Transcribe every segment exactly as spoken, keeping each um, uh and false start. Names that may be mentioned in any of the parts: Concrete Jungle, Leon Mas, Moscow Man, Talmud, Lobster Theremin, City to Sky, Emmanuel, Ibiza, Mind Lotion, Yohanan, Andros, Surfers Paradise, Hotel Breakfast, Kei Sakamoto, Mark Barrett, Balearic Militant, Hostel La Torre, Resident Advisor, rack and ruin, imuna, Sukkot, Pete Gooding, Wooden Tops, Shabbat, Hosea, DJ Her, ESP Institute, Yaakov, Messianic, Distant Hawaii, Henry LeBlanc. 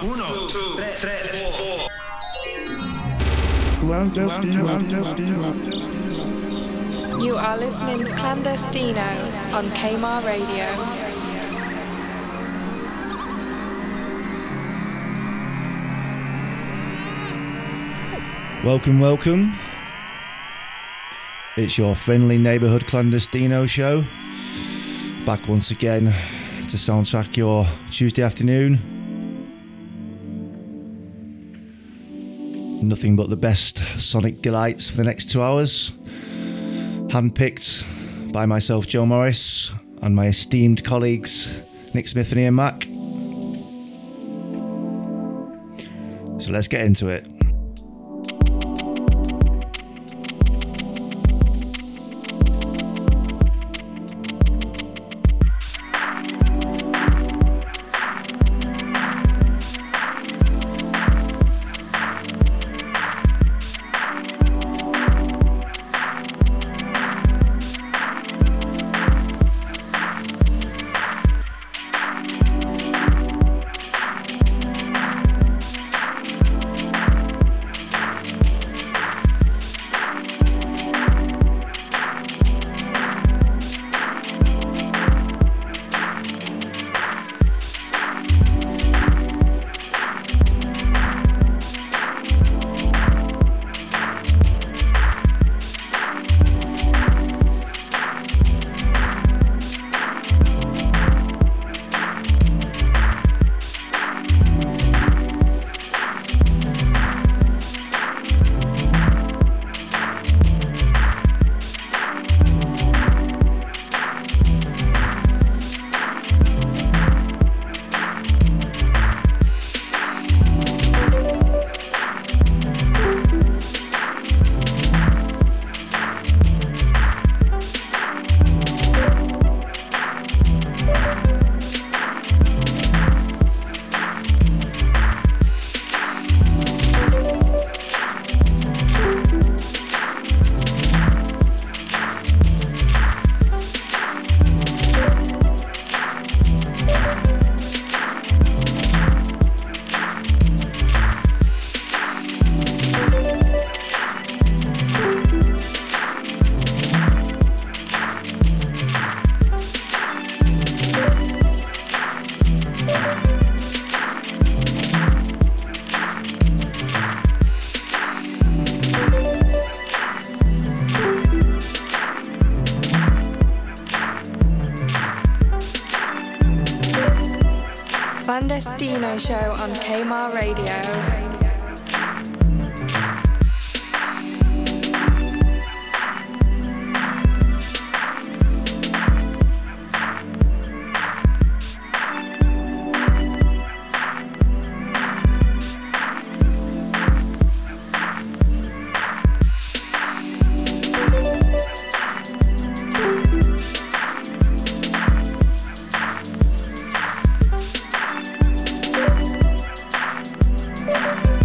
Uno, two, tres, four. You are listening to Clandestino on K M A H Radio. Welcome, welcome. It's your friendly neighbourhood Clandestino show. Back once again to soundtrack your Tuesday afternoon. Nothing but the best sonic delights for the next two hours. Handpicked by myself, Joe Morris, and my esteemed colleagues, Nick Smith and Ian Mac. So let's get into it. Clandestino show on K M A H Radio. We'll be right back.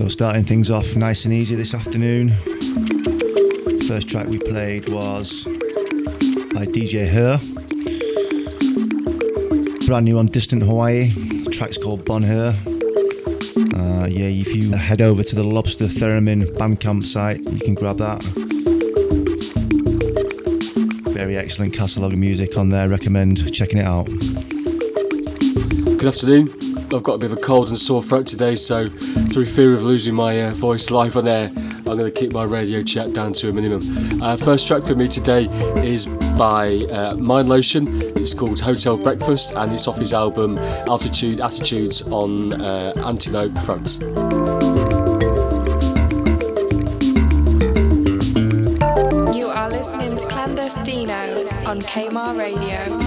So starting things off nice and easy this afternoon. First track we played was by D J Her, brand new on Distant Hawaii. The track's called Bon Her. Uh, yeah, if you head over to the Lobster Theremin Bandcamp site, you can grab that. Very excellent catalogue of music on there. Recommend checking it out. Good afternoon. I've got a bit of a cold and sore throat today, so through fear of losing my uh, voice live on air, I'm going to keep my radio chat down to a minimum. Uh, first track for me today is by uh, Mind Lotion. It's called Hotel Breakfast, and it's off his album Altitude Attitudes on uh, Antinote France. You are listening to Clandestino on K M A H Radio.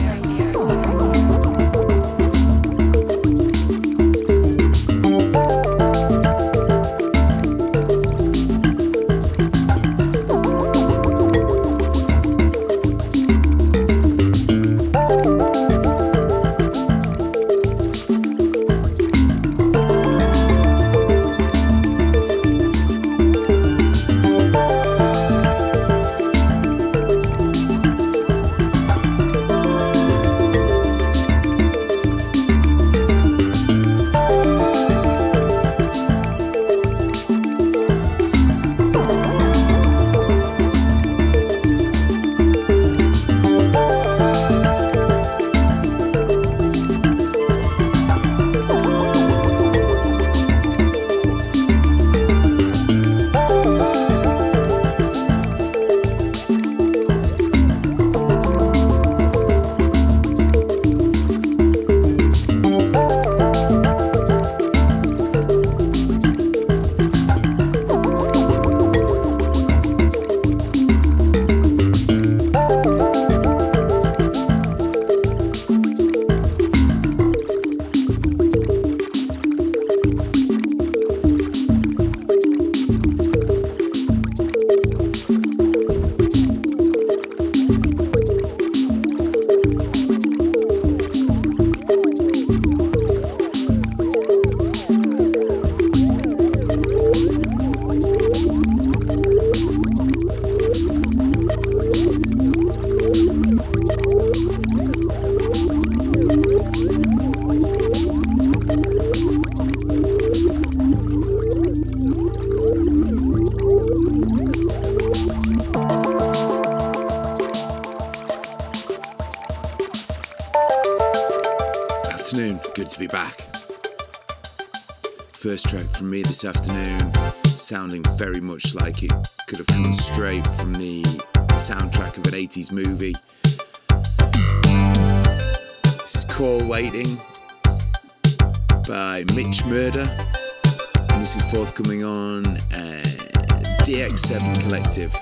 From me this afternoon, sounding very much like it could have come straight from the soundtrack of an eighties movie. This is Call Waiting by Mitch Murder, and this is forthcoming on uh, D X seven Collective.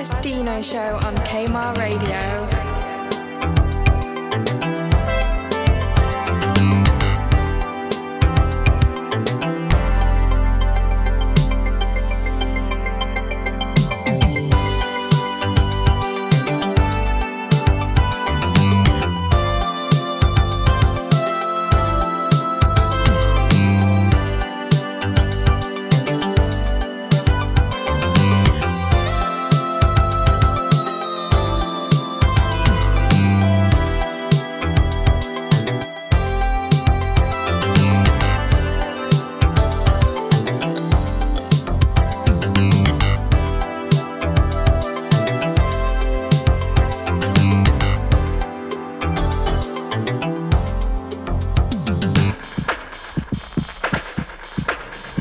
Clandestino Show on K M A H Radio.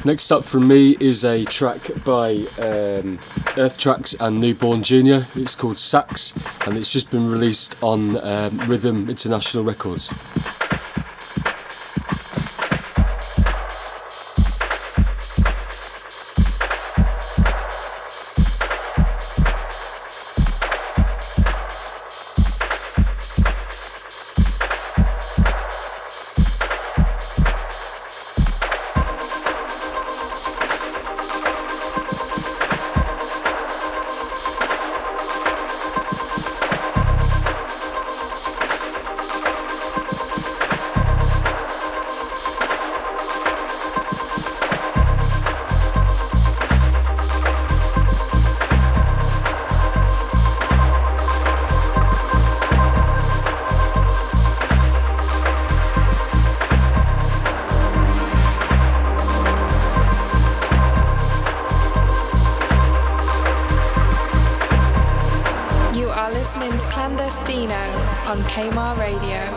Next up from me is a track by um, Earth Tracks and Newborn Junior. It's called Sax and it's just been released on um, Rhythm International Records. Clandestino on K M A H Radio.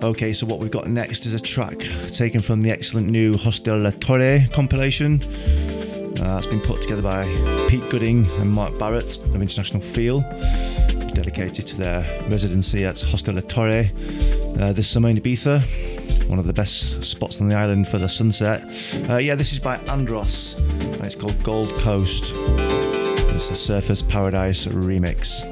Okay, so what we've got next is a track taken from the excellent new Hostel La Torre compilation. Uh, it's been put together by Pete Gooding and Mark Barrett of International Feel, dedicated to their residency at Hostel La Torre uh, this summer in Ibiza, one of the best spots on the island for the sunset. Uh, yeah, this is by Andros, and it's called Gold Coast. It's a Surfers Paradise remix.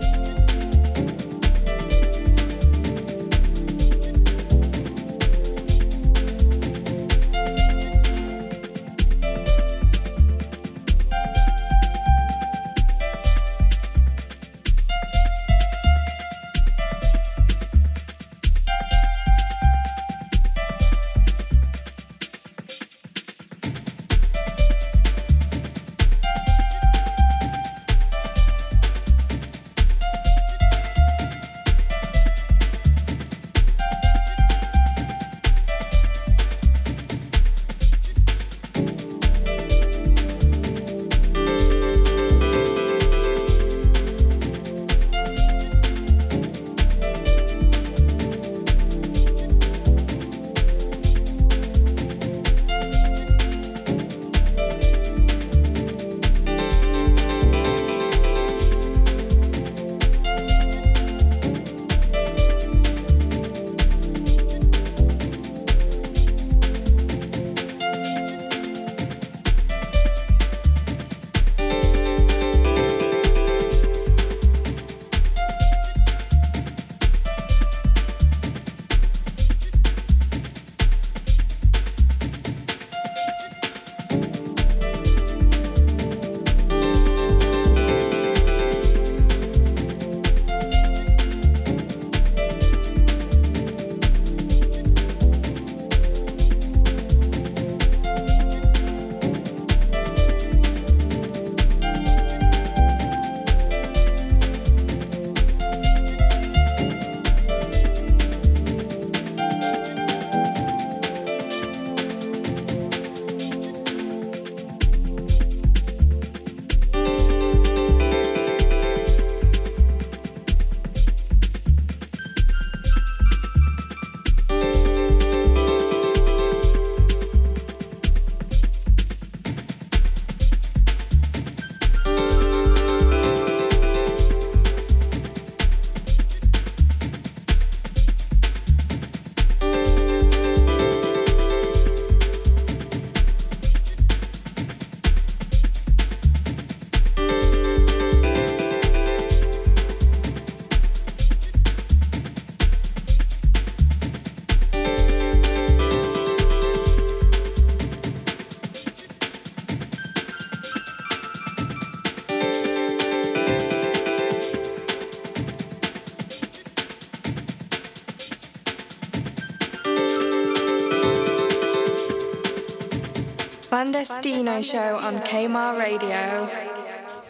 Clandestino show on K M A H Radio.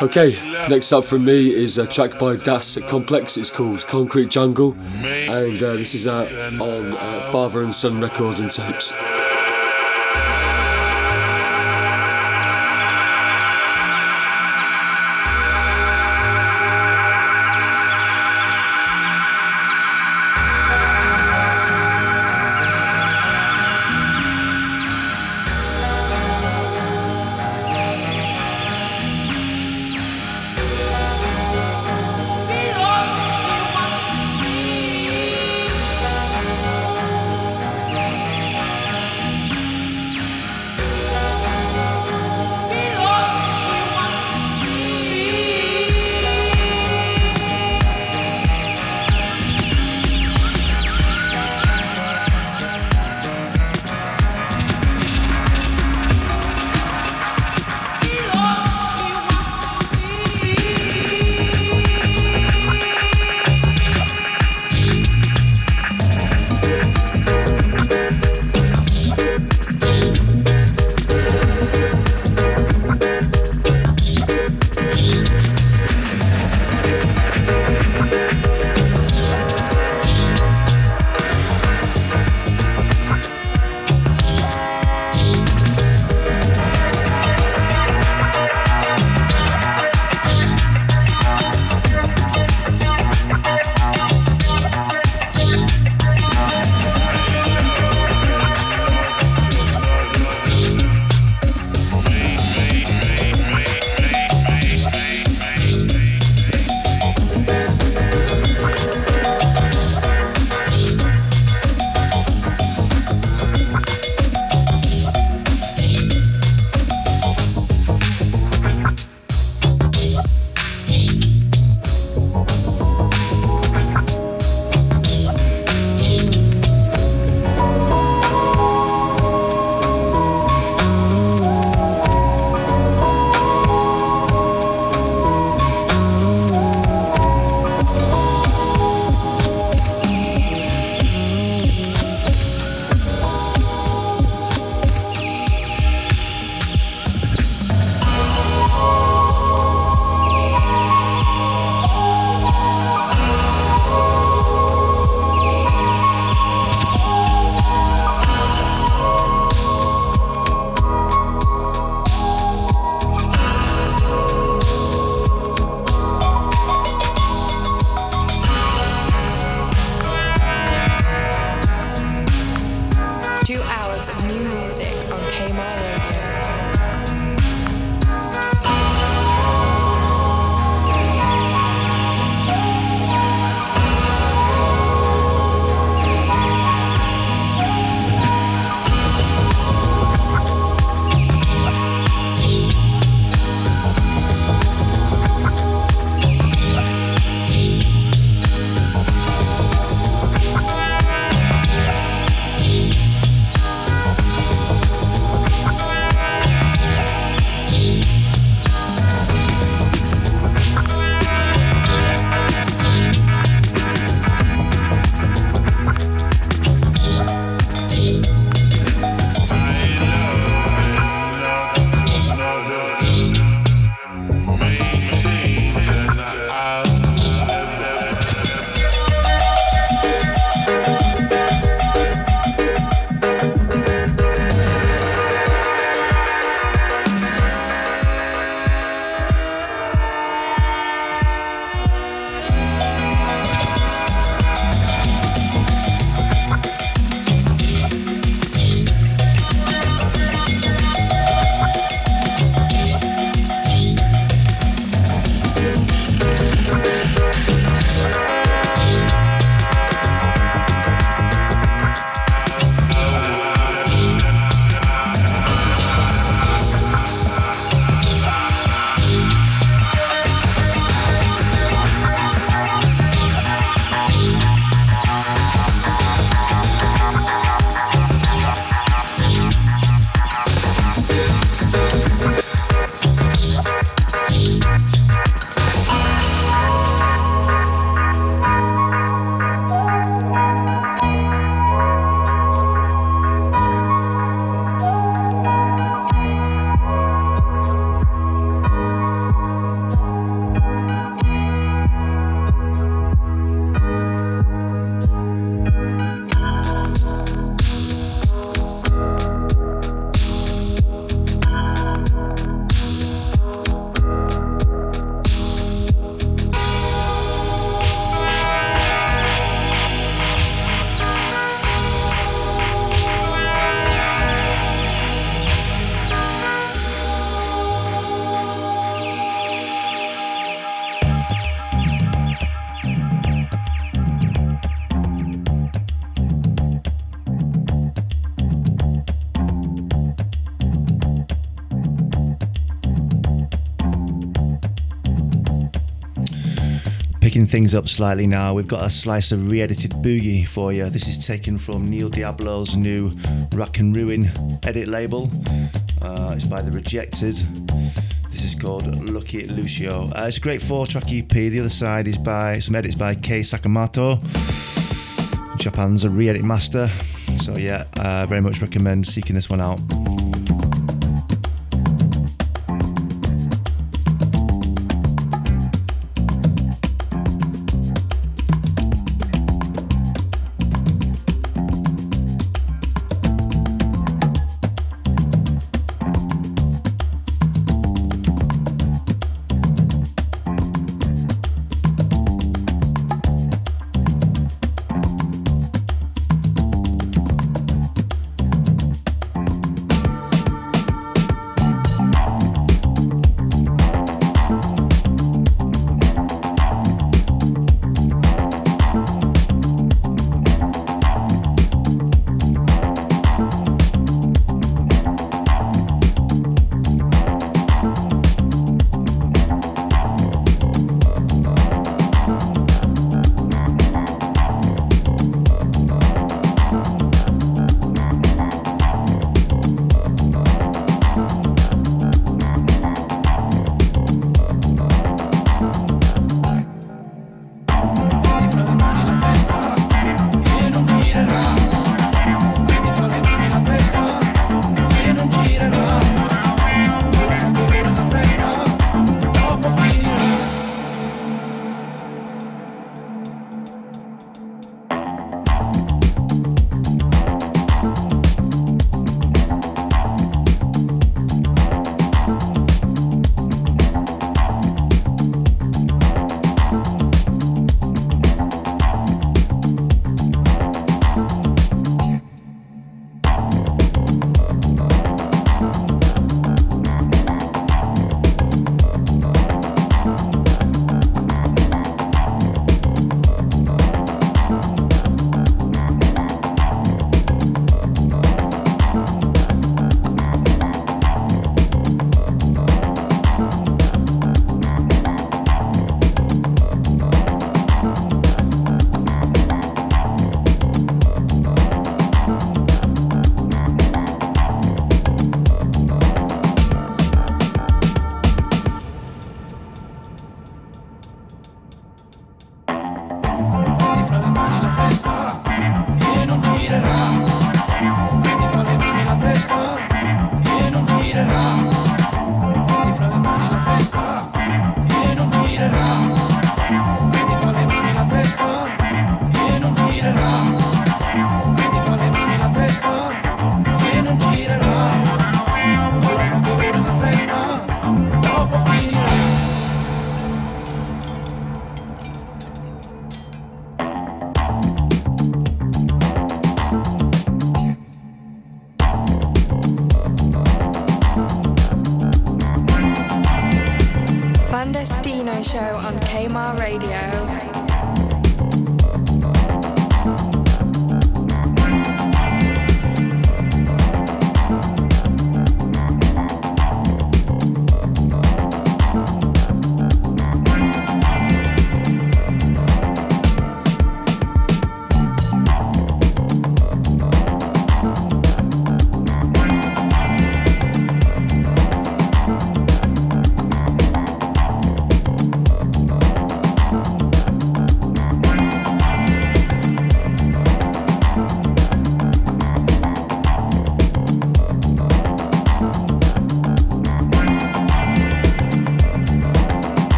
Okay, next up from me is a track by Das Complex. It's called Concrete Jungle, and uh, this is uh, on uh, Father and Son Records and Tapes. shaking things up slightly now. We've got a slice of re-edited boogie for you. This is taken from Neil Diablo's new Rack and Ruin edit label. Uh, it's by The Rejected. This is called Lucky Lucio. Uh, it's a great four-track E P. The other side is by some edits by Kei Sakamoto. Japan's a re-edit master. So yeah, I uh, very much recommend seeking this one out.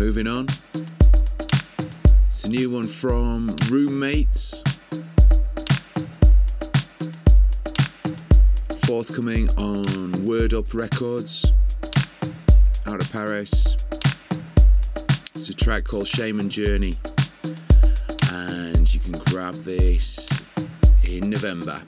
Moving on. It's a new one from Roommates, forthcoming on Word Up Records out of Paris. It's a track called Shame and Journey, and you can grab this in November.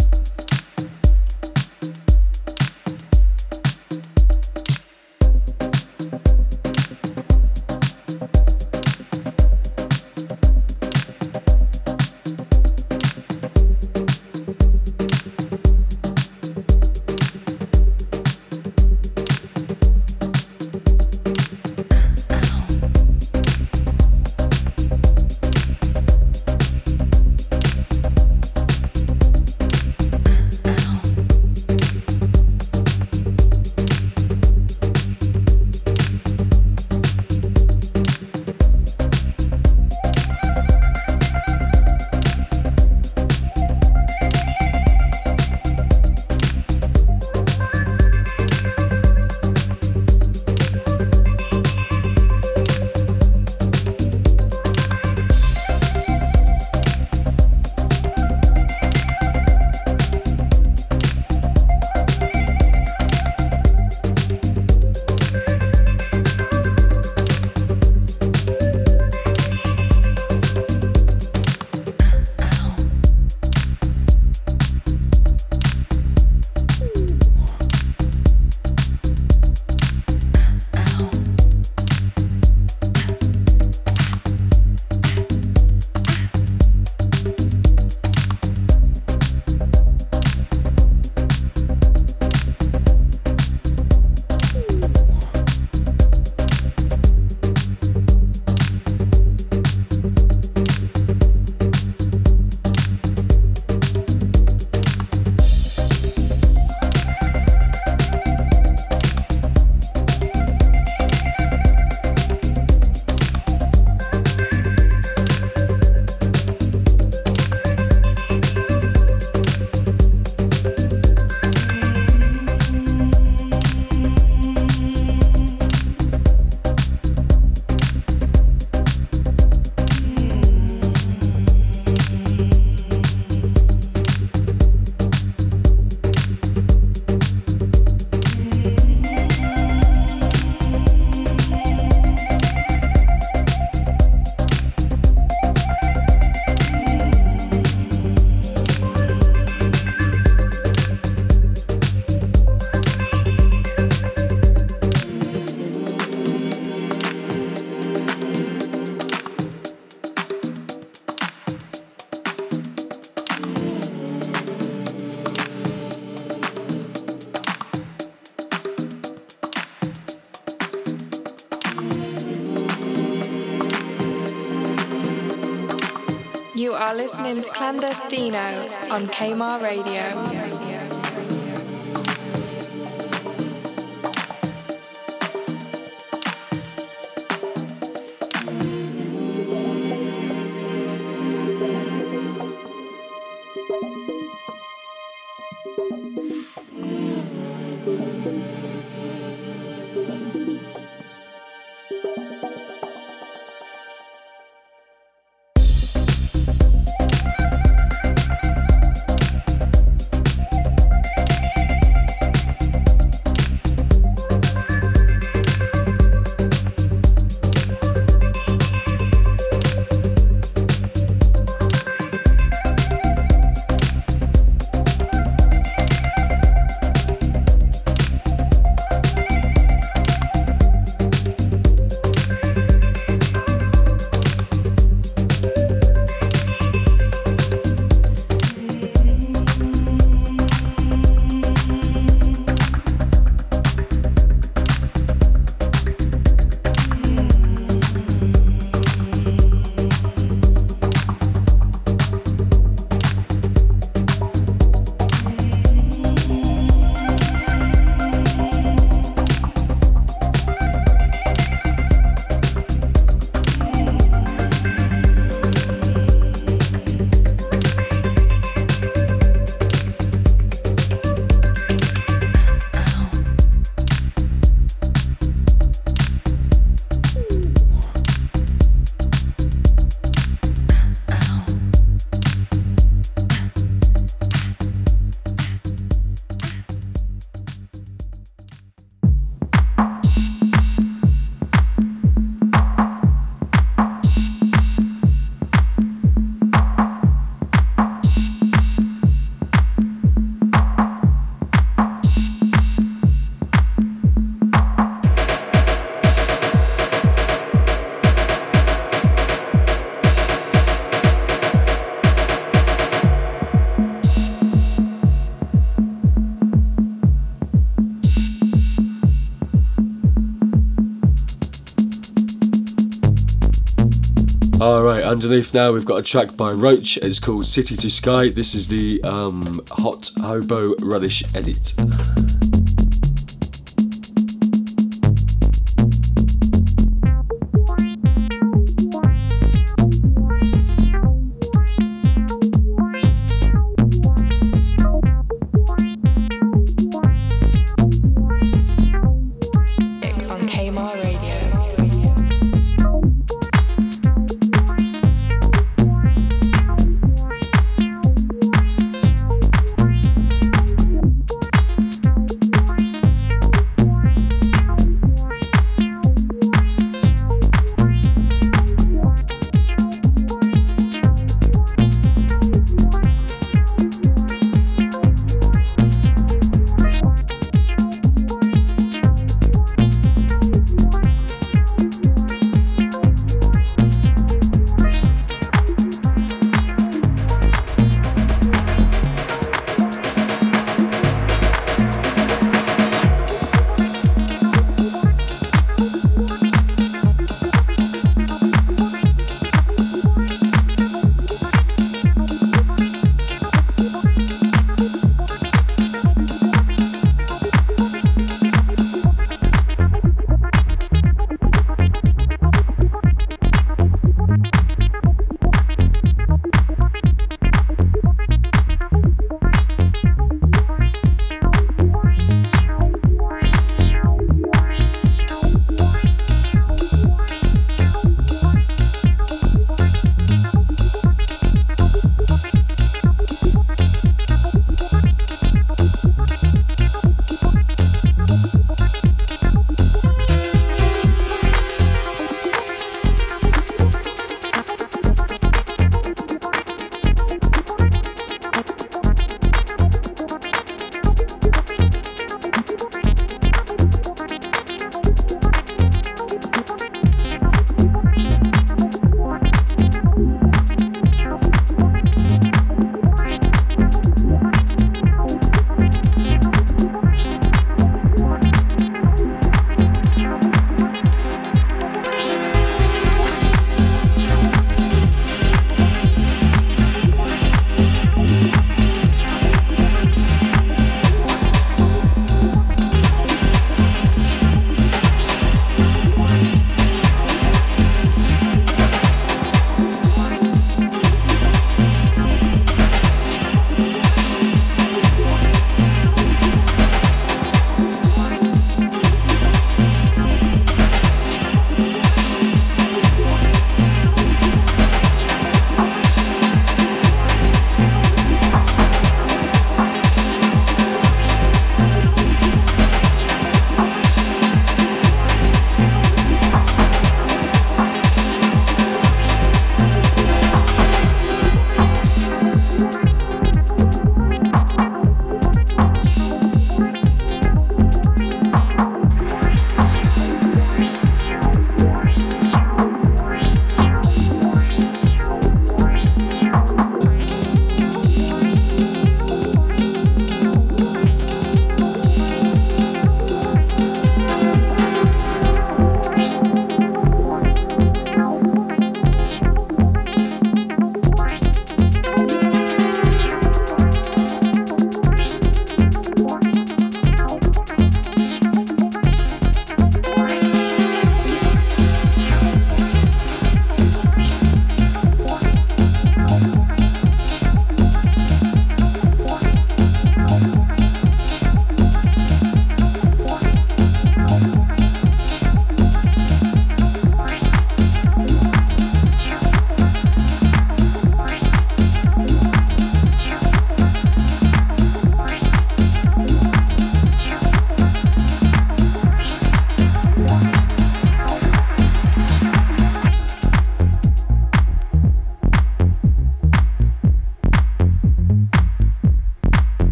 Are listening to Clandestino on K M A H Radio. Alright, underneath now we've got a track by Roach. It's called City to Sky. This is the um, Hot Hobo Radish edit.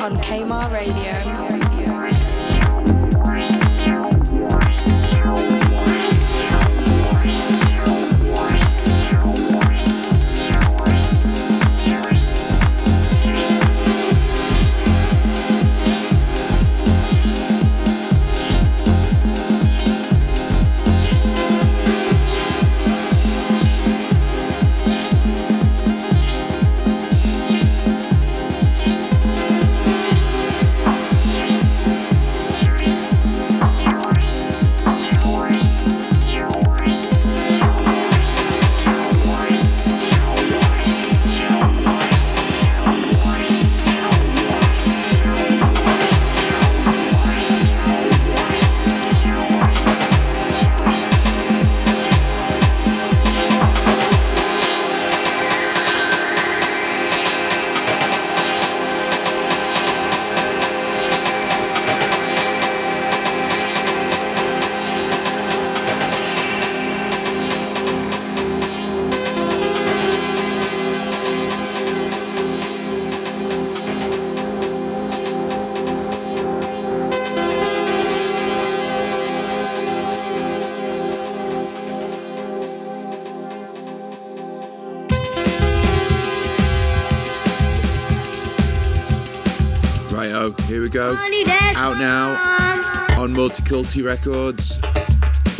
on K M A H Radio. Here we go. Out now on Multiculti Records.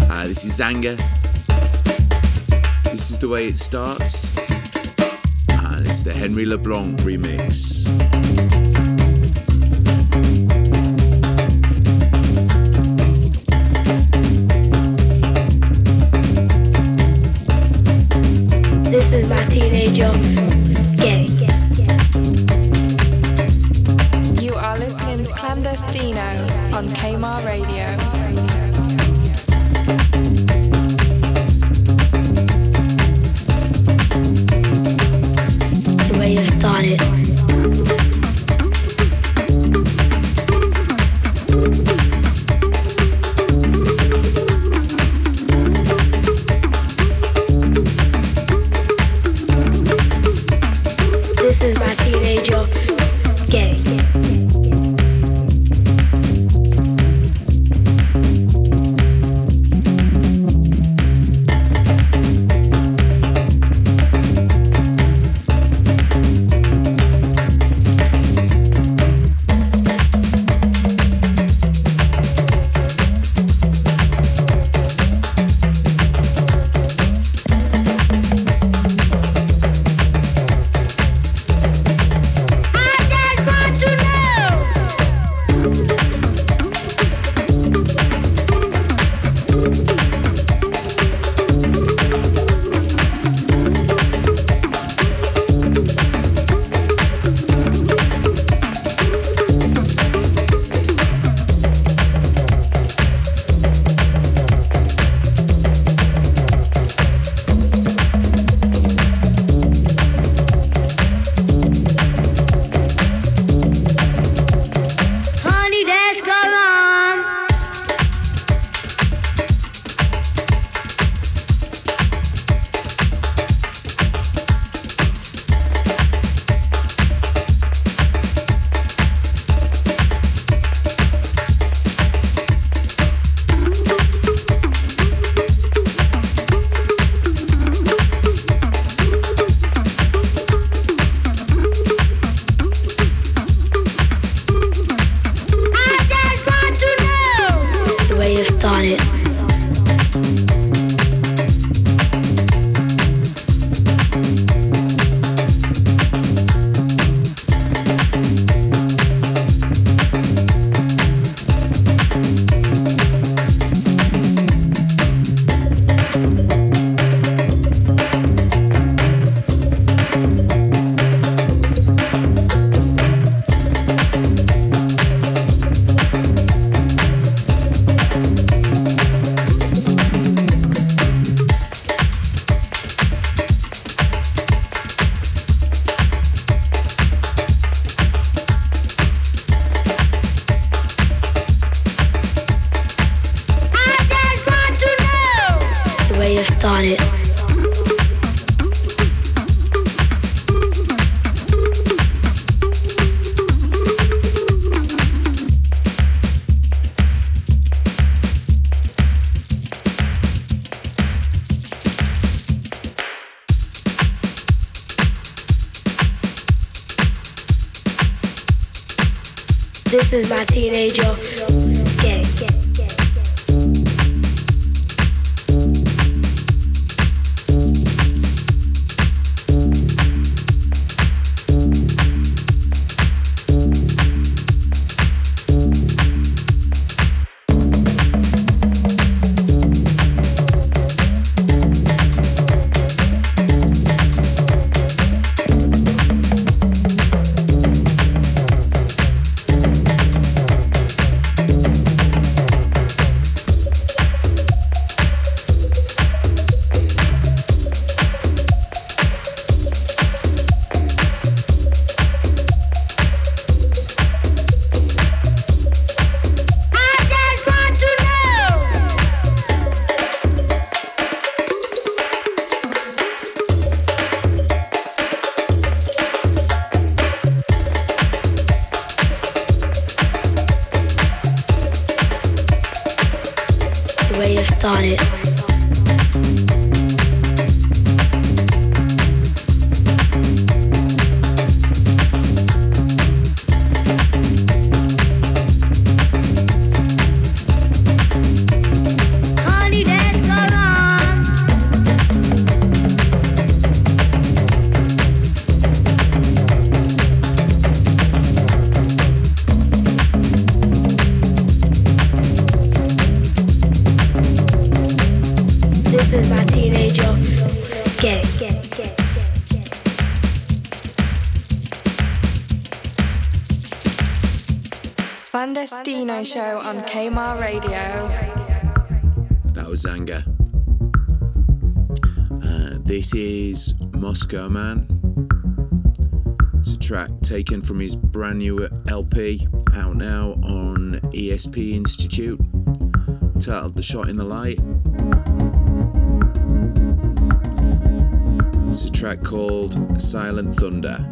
Uh, this is Zanga. This is the way it starts. And it's the Henry LeBlanc remix. This is my teenage yo. Clandestino on K M A H Radio. This is my teenager. Get it, get it. Clandestino show on K M A H Radio. That was Zanga. Uh, this is Moscow Man. It's a track taken from his brand new L P, out now on E S P Institute, titled The Shot in the Light. It's a track called Silent Thunder.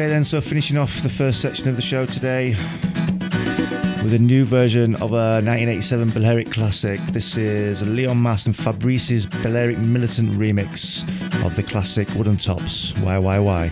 Okay then, so finishing off the first section of the show today with a new version of a nineteen eighty-seven Balearic classic. This is Leon Mas and Fabrice's Balearic Militant remix of the classic Wooden Tops, Why, Why, Why.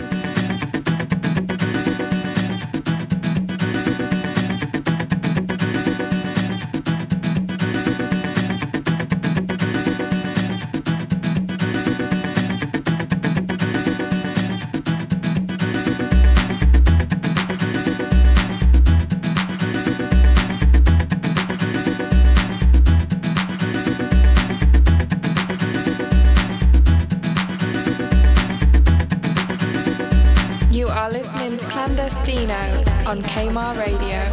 On K M A H Radio.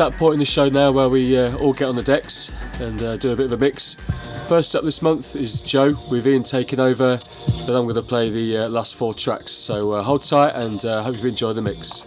that point in the show now where we uh, all get on the decks and uh, do a bit of a mix. First up this month is Joe with Ian taking over, then I'm going to play the uh, last four tracks, so uh, hold tight and uh, hope you've enjoyed the mix.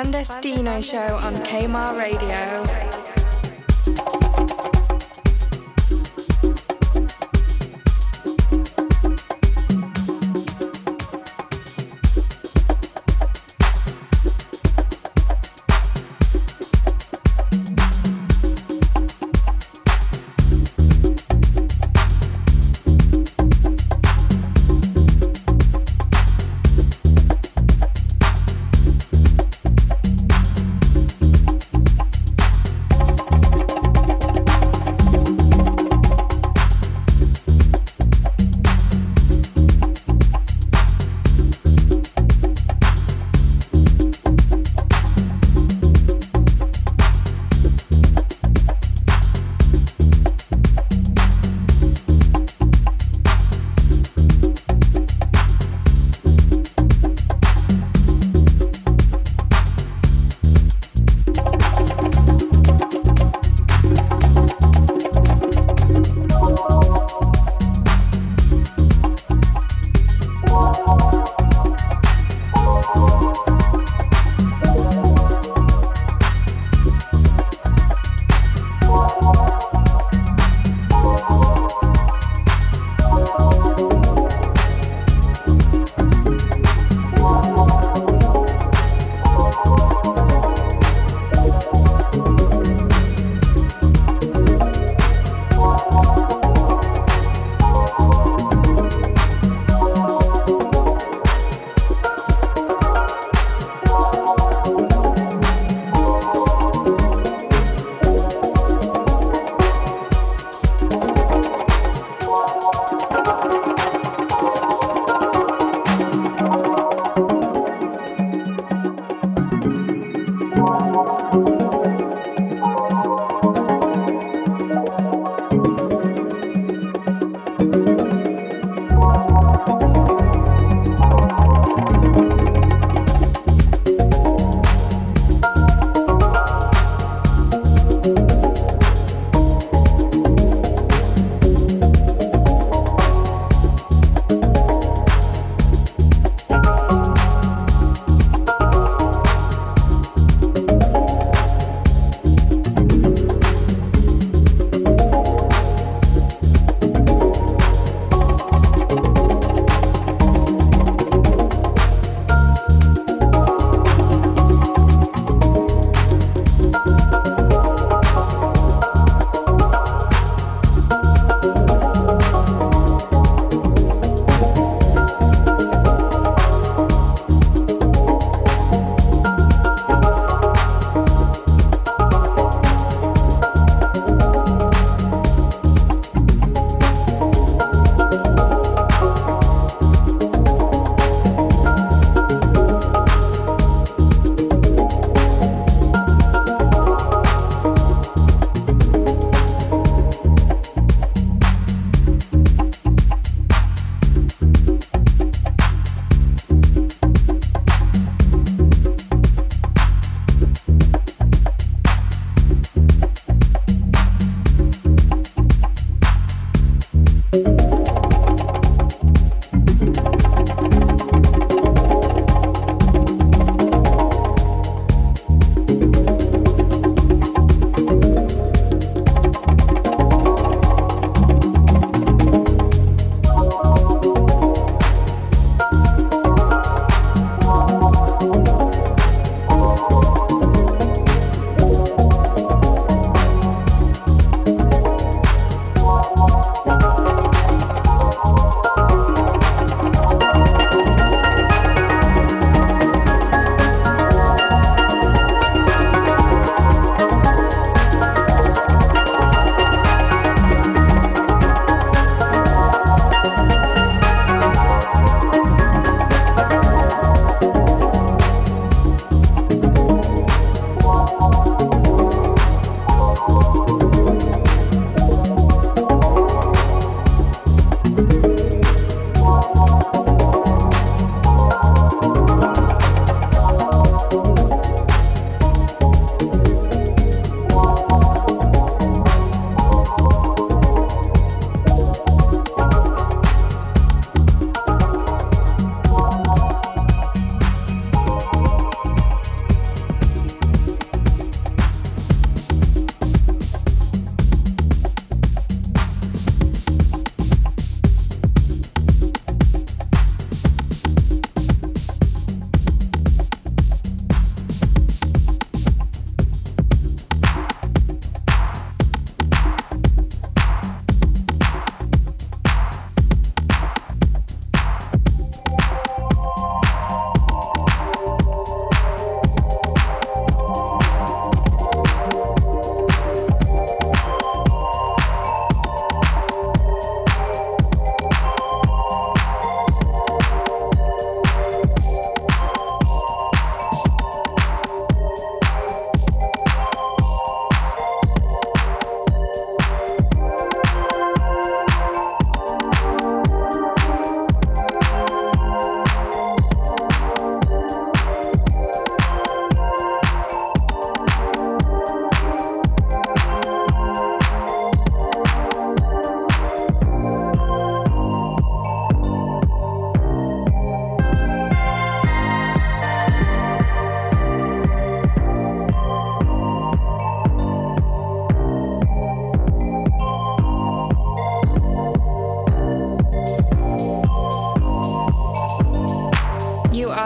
Clandestino Show on K M A H Radio.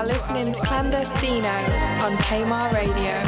are listening to Clandestino on K M A H Radio.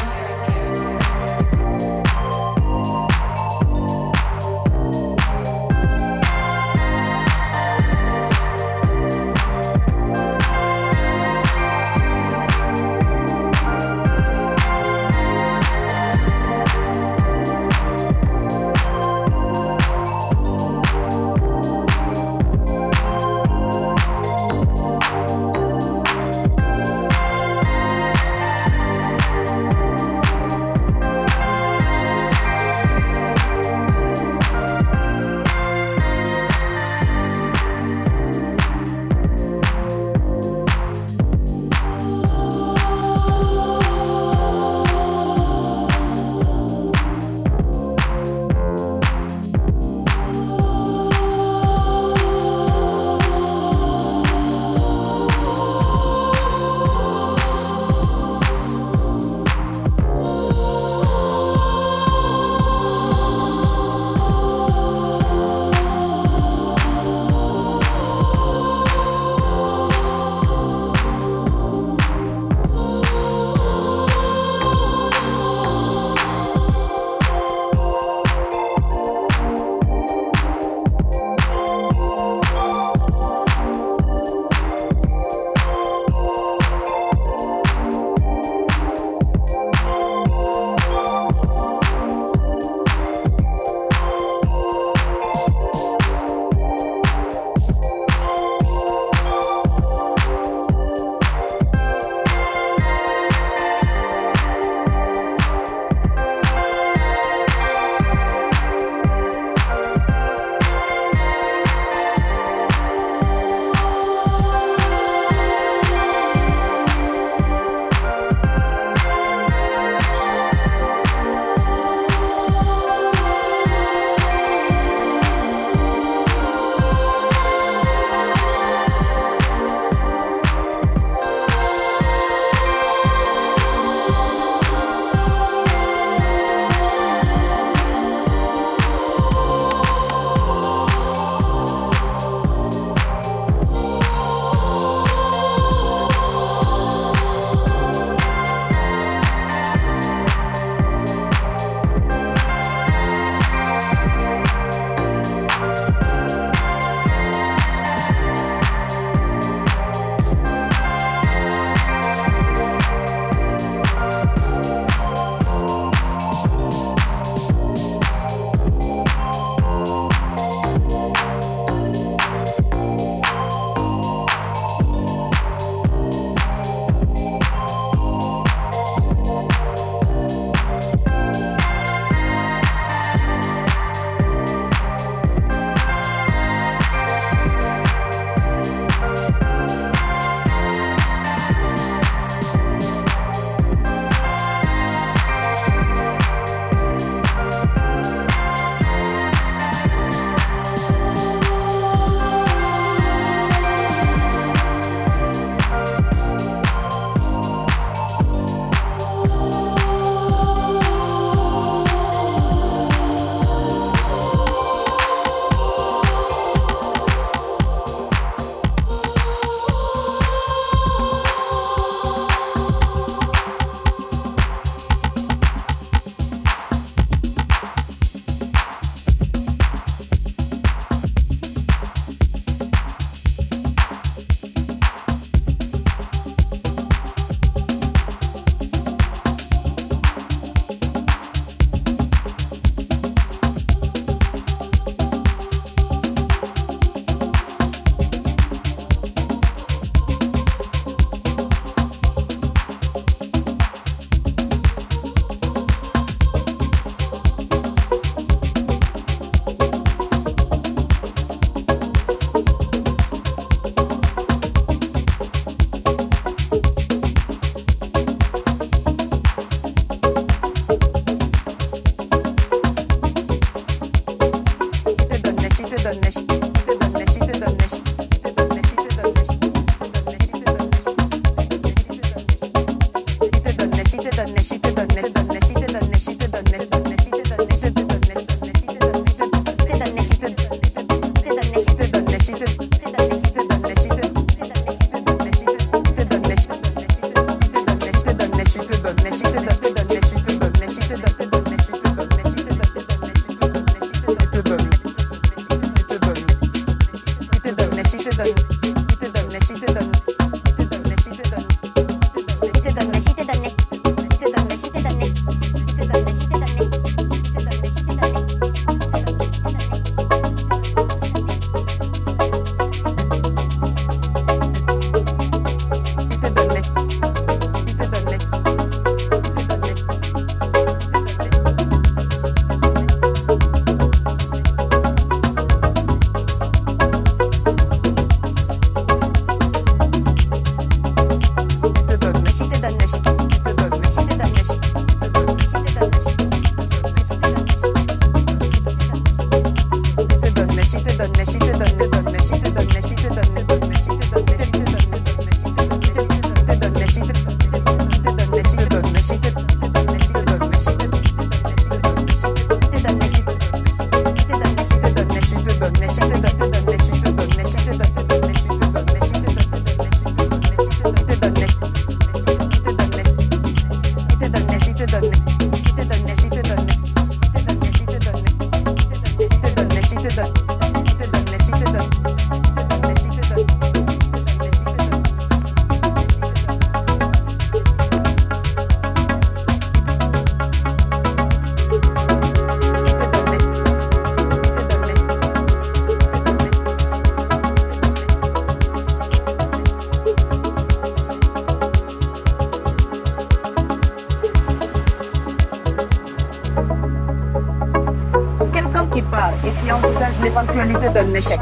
l'éventualité d'un échec.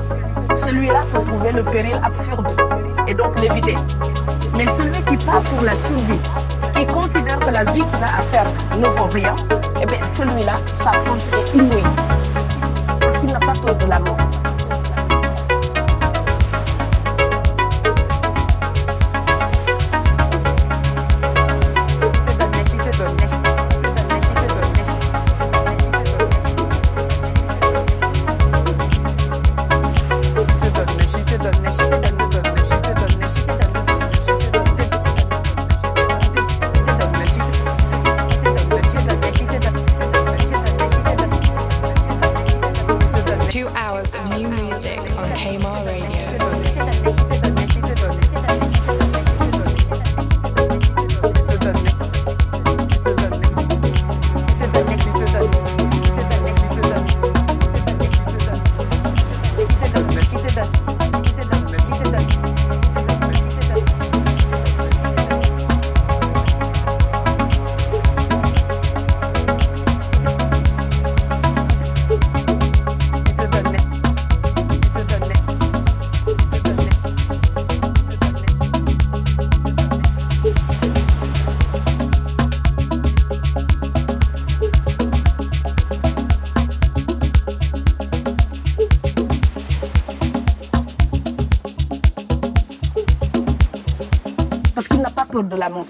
Celui-là peut trouver le péril absurde et donc l'éviter. Mais celui qui part pour la survie, qui considère que la vie qu'il a à perdre ne vaut rien, eh bien celui-là, sa force est inouïe. Parce qu'il n'a pas peur de la mort. De la mort.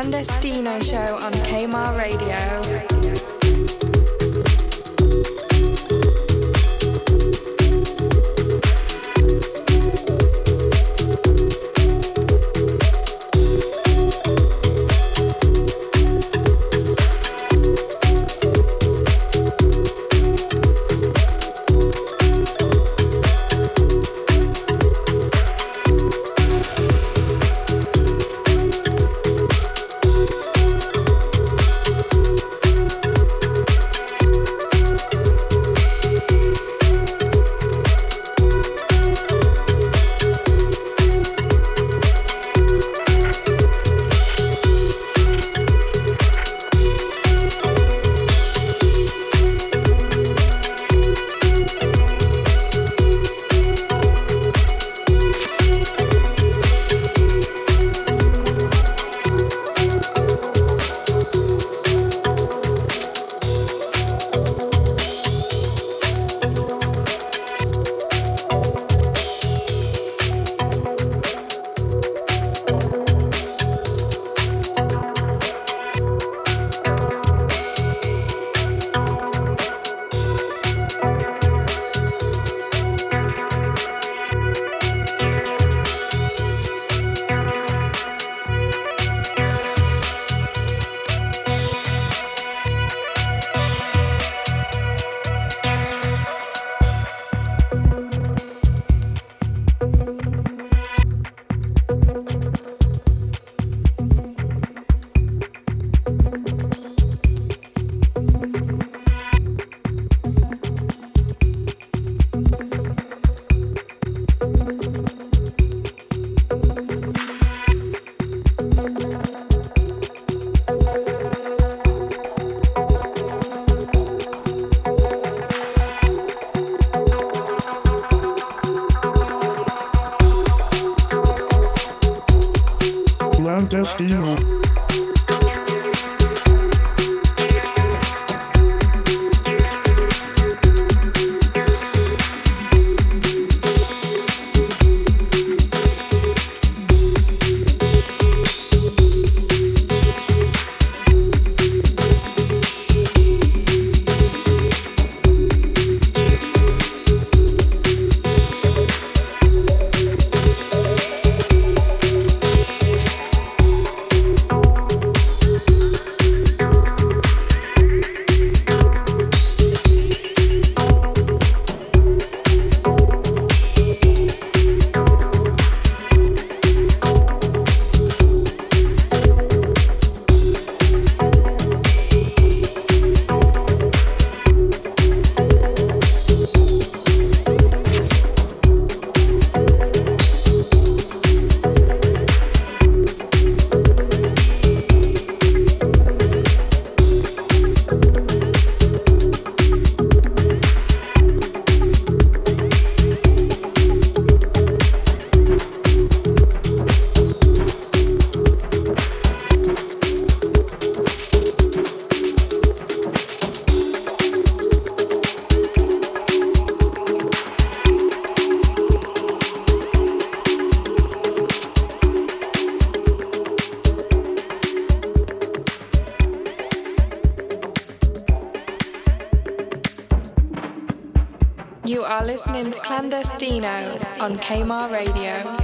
Clandestino show on K M A H Radio. You are listening to Clandestino on K M A H Radio.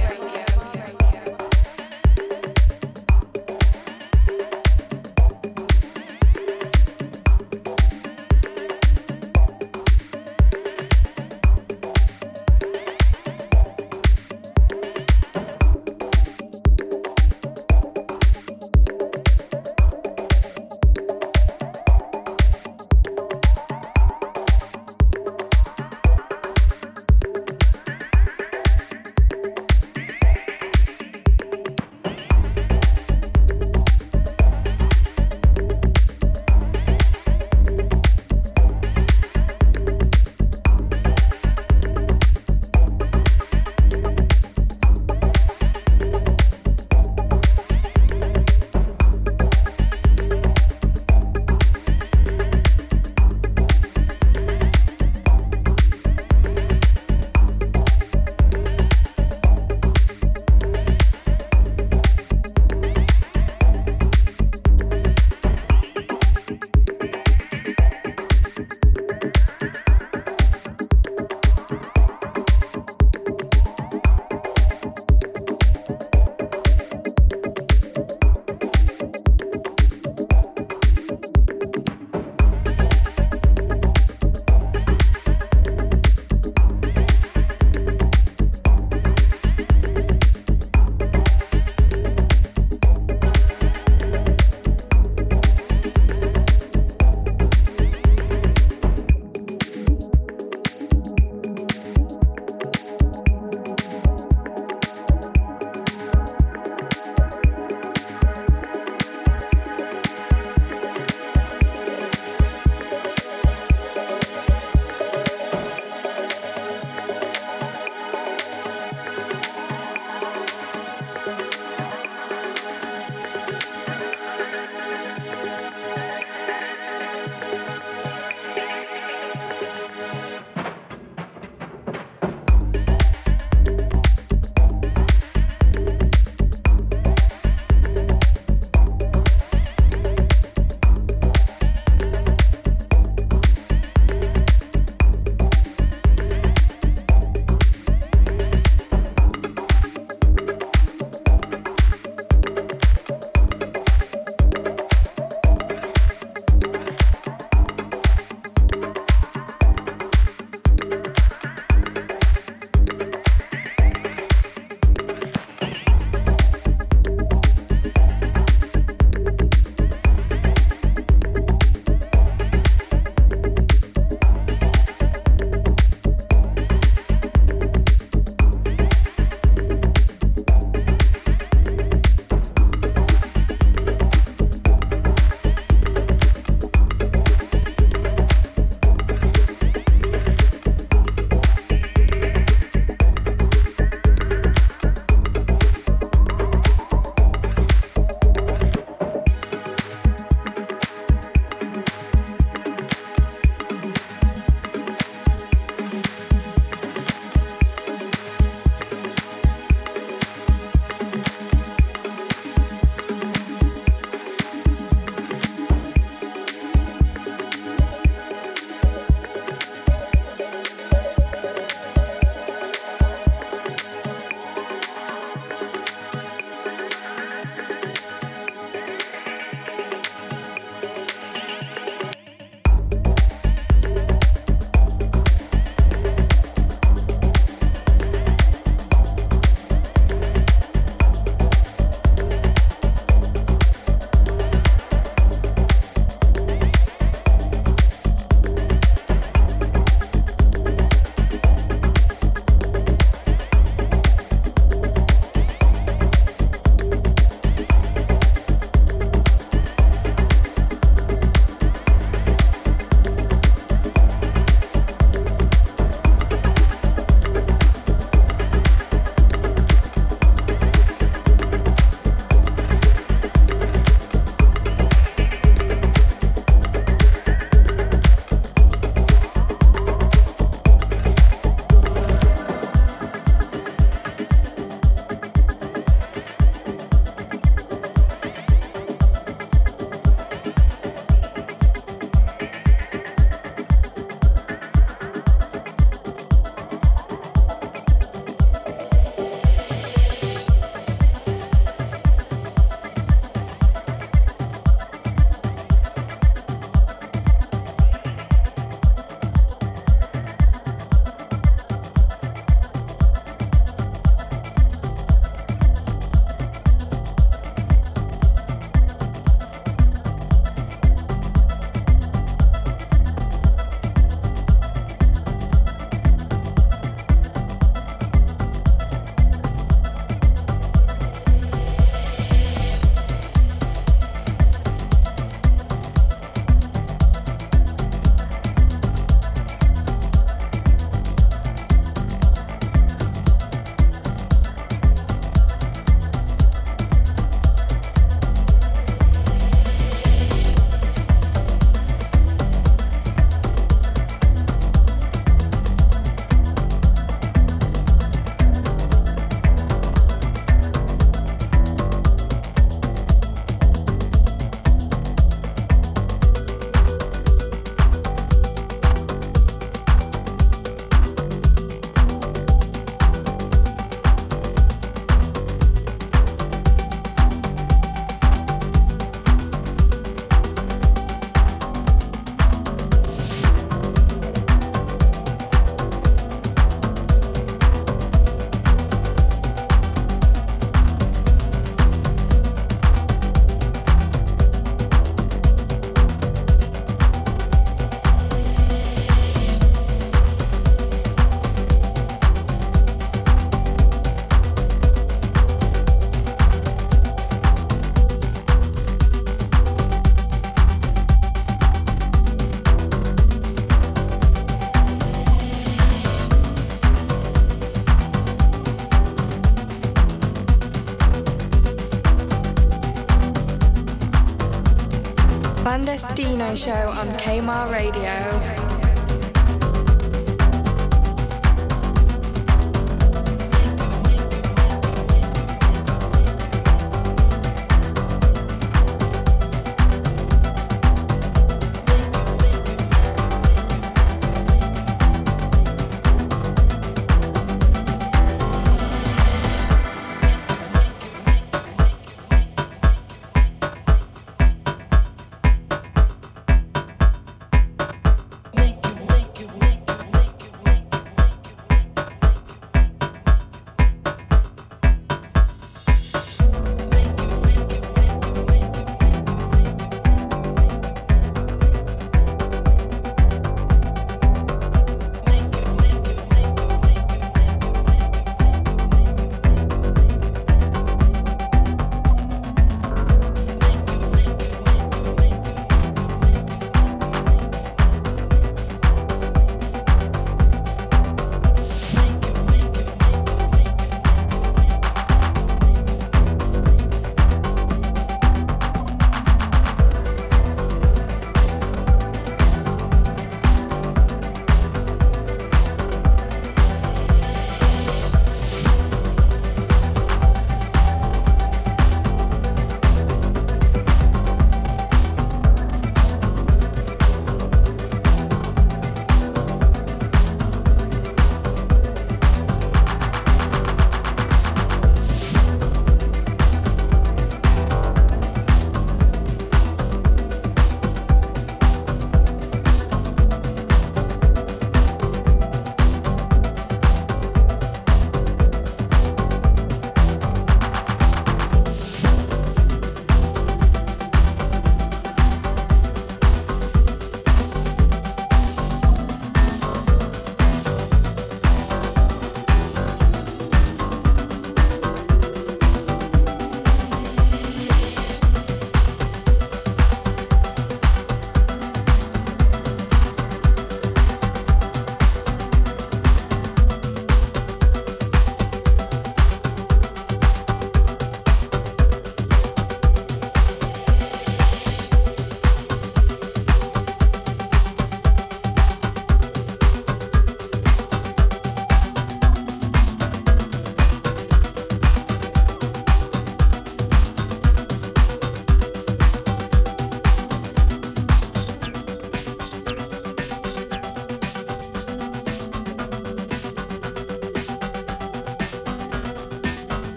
Clandestino Show on K M A H Radio.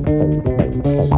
We'll be right back.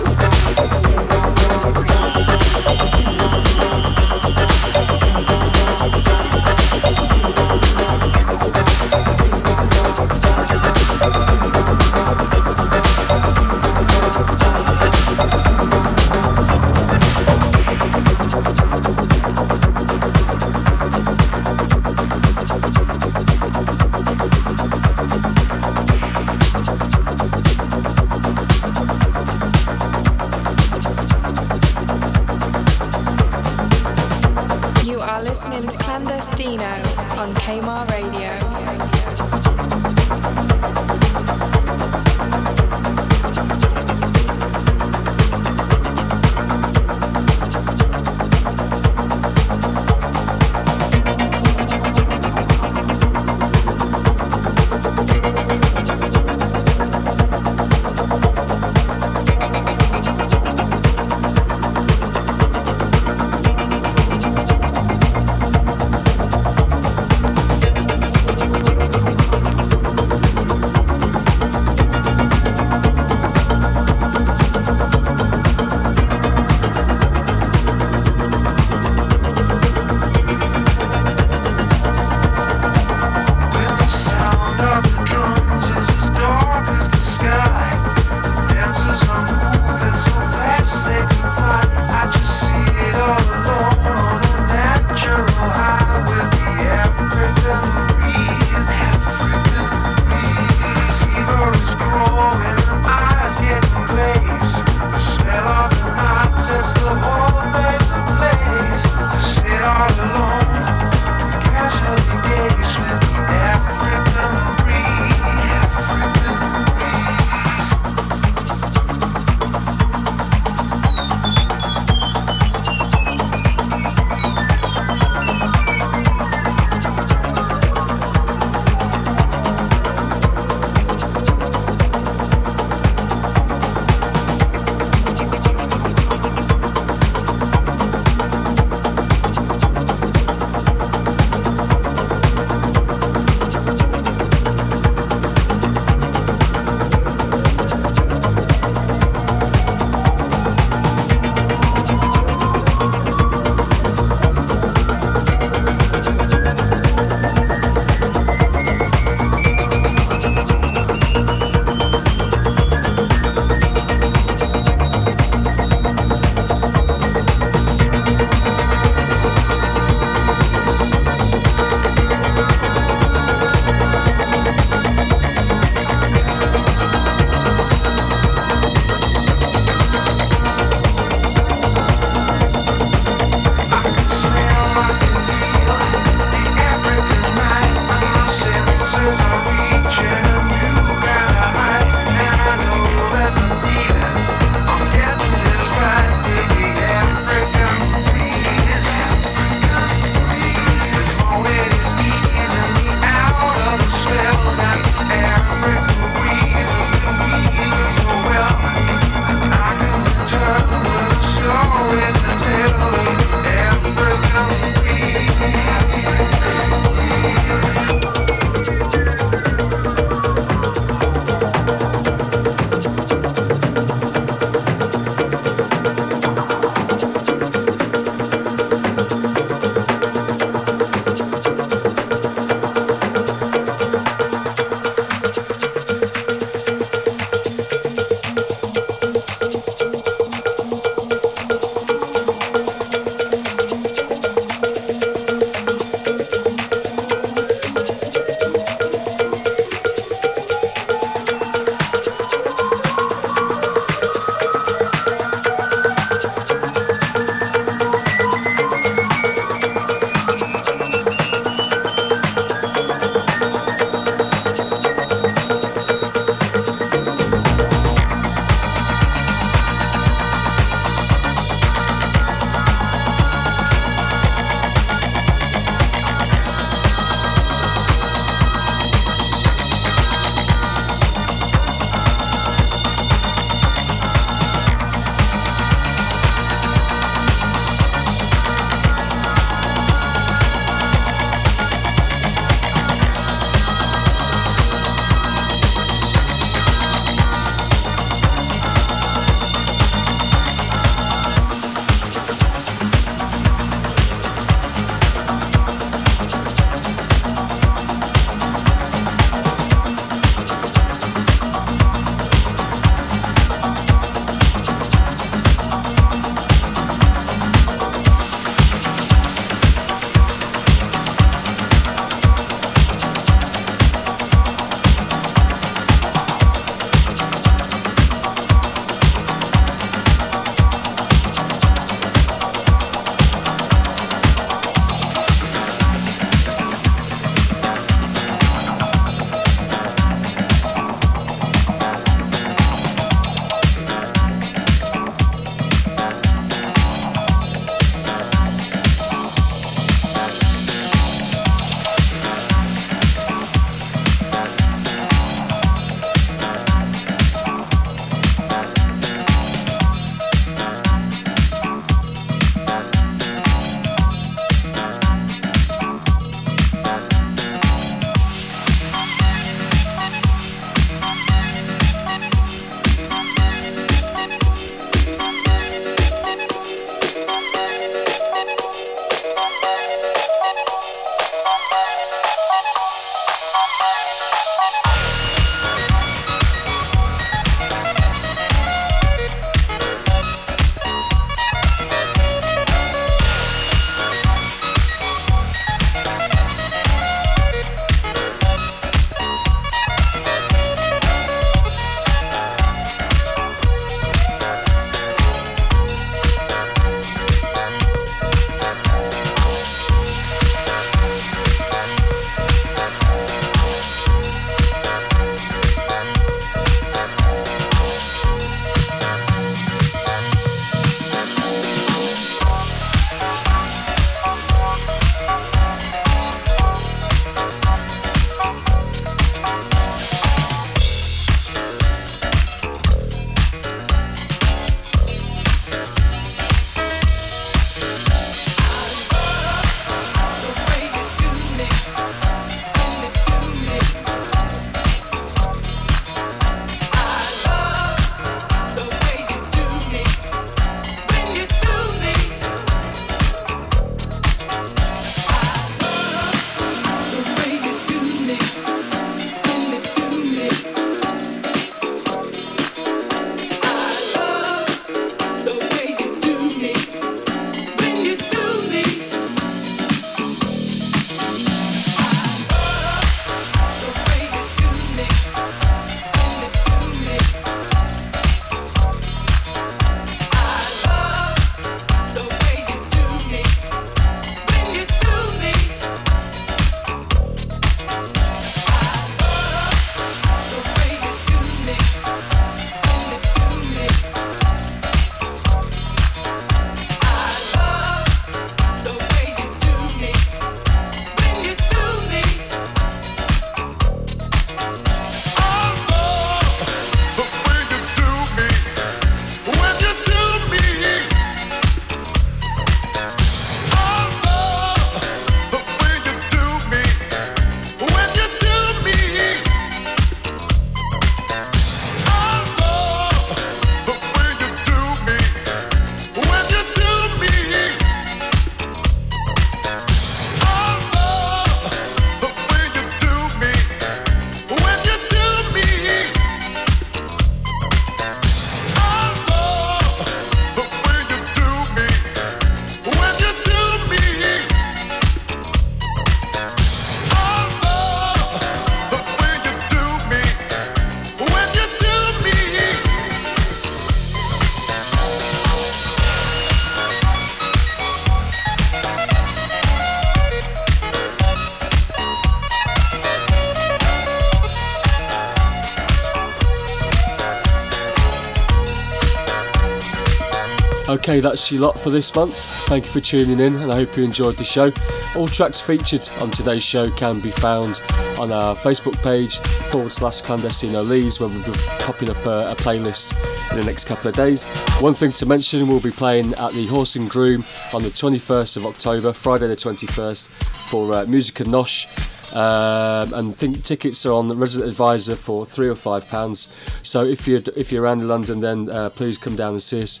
Okay, that's your lot for this month. Thank you for tuning in and I hope you enjoyed the show. All tracks featured on today's show can be found on our Facebook page forward slash Clandestino Leaves, where we'll be popping up a, a playlist in the next couple of days. One thing to mention, we'll be playing at the Horse and Groom on the twenty-first of October, Friday the twenty-first, for uh, Music and Nosh. Um, and think tickets are on the Resident Advisor for three or five pounds. So if you're if you're around London, then uh, please come down and see us.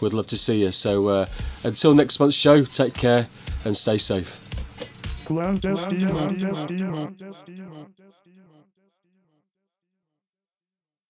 We'd love to see you. So uh, until next month's show, take care and stay safe.